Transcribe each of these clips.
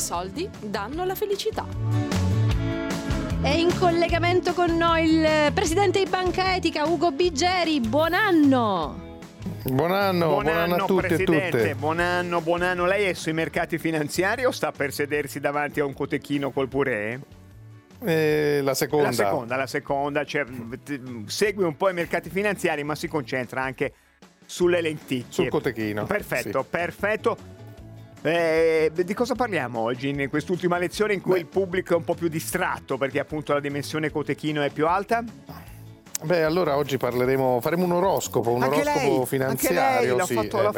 i soldi danno la felicità. È in collegamento con noi il presidente di Banca Etica, Ugo Biggeri. Buon anno! Buon anno a tutti e tutte. Buon anno. Lei è sui mercati finanziari o sta per sedersi davanti a un cotechino col purè? La seconda. Cioè, segue un po' i mercati finanziari, ma si concentra anche sulle lenticchie. Sul cotechino. Perfetto. Di cosa parliamo oggi in quest'ultima lezione in cui il pubblico è un po' più distratto perché appunto la dimensione cotechino è più alta? Allora oggi faremo un oroscopo finanziario. Anche lei l'ha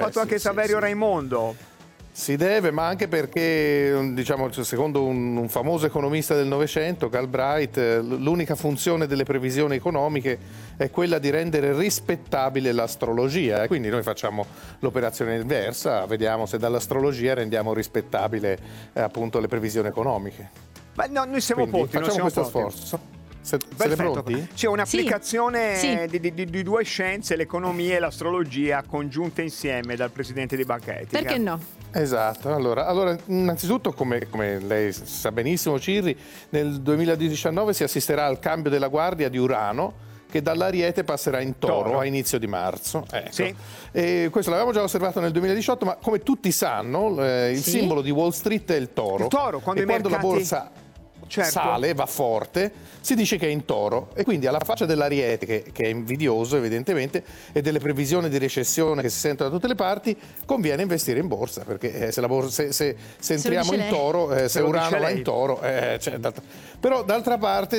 fatto Saverio Raimondo. Si deve, ma anche perché, diciamo, secondo un famoso economista del Novecento, Galbraith, l'unica funzione delle previsioni economiche è quella di rendere rispettabile l'astrologia. Quindi noi facciamo l'operazione inversa, vediamo se dall'astrologia rendiamo rispettabile appunto le previsioni economiche. Ma no, noi siamo pronti. Facciamo questo sforzo. Perfetto, c'è un'applicazione di due scienze, l'economia e l'astrologia, congiunte insieme dal presidente di Banca Etica. Perché no? Esatto, allora innanzitutto come lei sa benissimo, Cirri, nel 2019 si assisterà al cambio della guardia di Urano, che dall'Ariete passerà in Toro a inizio di marzo. Ecco. Sì. E questo l'avevamo già osservato nel 2018, ma come tutti sanno il simbolo di Wall Street è il toro. Il toro, quando la borsa... Certo. Sale, va forte, si dice che è in Toro, e quindi alla faccia dell'Ariete, che è invidioso evidentemente, e delle previsioni di recessione che si sentono da tutte le parti, conviene investire in borsa, perché se entriamo in Toro, se Urano va in Toro, però d'altra parte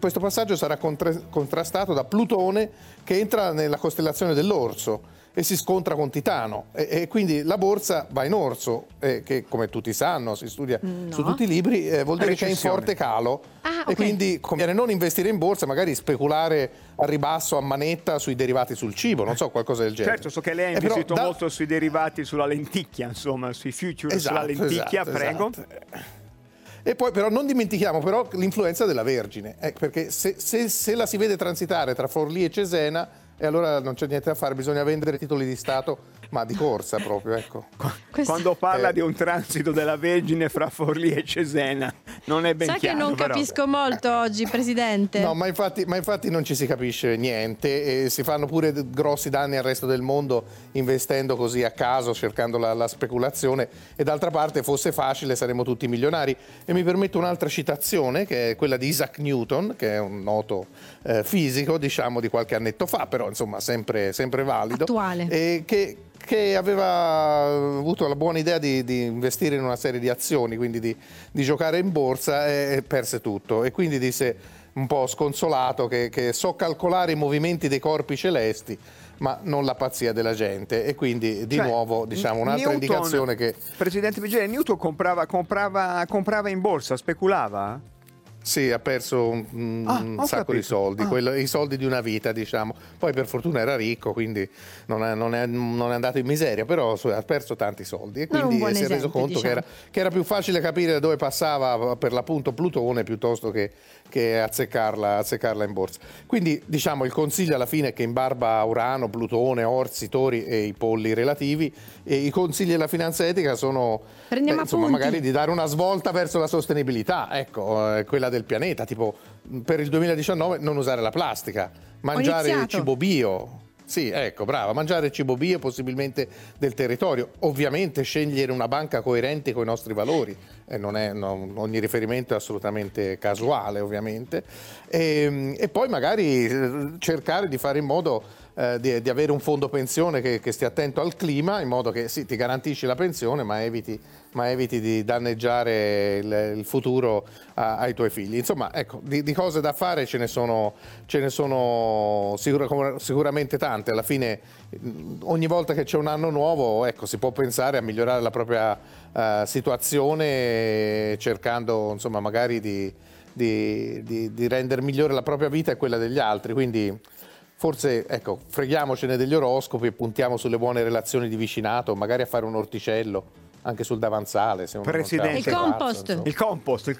questo passaggio sarà contrastato da Plutone, che entra nella costellazione dell'Orso e si scontra con Titano, e quindi la borsa va in orso, che come tutti sanno si studia su tutti i libri, vuol dire che è in forte calo, e quindi conviene non investire in borsa, magari speculare al ribasso a manetta sui derivati sul cibo, non so, qualcosa del genere. Certo, so che lei ha investito molto sui derivati sulla lenticchia, insomma, sui futures sulla lenticchia, prego. Esatto. E poi però non dimentichiamo l'influenza della Vergine, perché se la si vede transitare tra Forlì e Cesena, e allora non c'è niente da fare, bisogna vendere titoli di Stato, ma di corsa proprio, ecco. Quando parla di un transito della Vergine fra Forlì e Cesena, non è ben chiaro. Che non capisco molto oggi, Presidente. No, ma infatti non ci si capisce niente, e si fanno pure grossi danni al resto del mondo investendo così a caso, cercando la speculazione, e d'altra parte fosse facile saremmo tutti milionari. E mi permetto un'altra citazione, che è quella di Isaac Newton, che è un noto fisico, diciamo, di qualche annetto fa, però insomma sempre valido, attuale, e che aveva avuto la buona idea di investire in una serie di azioni, quindi di giocare in borsa, e perse tutto, e quindi disse un po' sconsolato che so calcolare i movimenti dei corpi celesti, ma non la pazzia della gente, e quindi di nuovo, diciamo, un'altra Newton, indicazione che... Presidente Biggeri, Newton comprava in borsa, speculava? Sì, ha perso un sacco di soldi, i soldi di una vita, diciamo. Poi per fortuna era ricco, quindi non è andato in miseria, però ha perso tanti soldi, e quindi si è reso conto che era più facile capire dove passava per l'appunto Plutone piuttosto che azzeccarla in borsa. Quindi, diciamo, il consiglio alla fine è che in barba a Urano, Plutone, Orsi, Tori e i polli relativi, e i consigli della finanza etica sono magari di dare una svolta verso la sostenibilità, ecco, quella del pianeta, tipo per il 2019 non usare la plastica, mangiare cibo bio. Sì, ecco, brava, mangiare cibo bio, possibilmente del territorio, ovviamente scegliere una banca coerente con i nostri valori, ogni riferimento è assolutamente casuale, ovviamente, e poi magari cercare di fare in modo di avere un fondo pensione che stia attento al clima, in modo che ti garantisci la pensione, ma eviti di danneggiare il futuro ai tuoi figli. Insomma, ecco, di cose da fare ce ne sono sicuramente tante. Alla fine ogni volta che c'è un anno nuovo, ecco, si può pensare a migliorare la propria situazione, cercando, insomma, magari di rendere migliore la propria vita e quella degli altri. Quindi forse, ecco, freghiamocene degli oroscopi e puntiamo sulle buone relazioni di vicinato, magari a fare un orticello anche sul davanzale, se Presidente. Il compost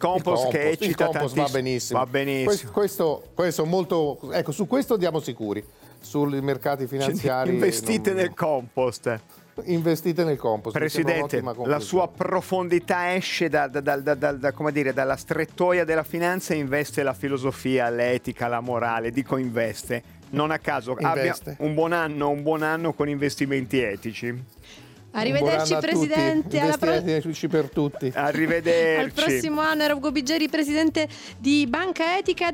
che eccita tantissimo. Va benissimo. Questo molto, ecco, su questo andiamo sicuri. Sui mercati finanziari investite nel compost. Investite nel compost. Presidente, la sua profondità esce come dire, dalla strettoia della finanza e investe la filosofia, l'etica, la morale. Dico investe. Non a caso, abbia un buon anno con investimenti etici. Arrivederci Presidente, per tutti. Arrivederci. Al prossimo anno. Era Ugo Biggeri, Presidente di Banca Etica.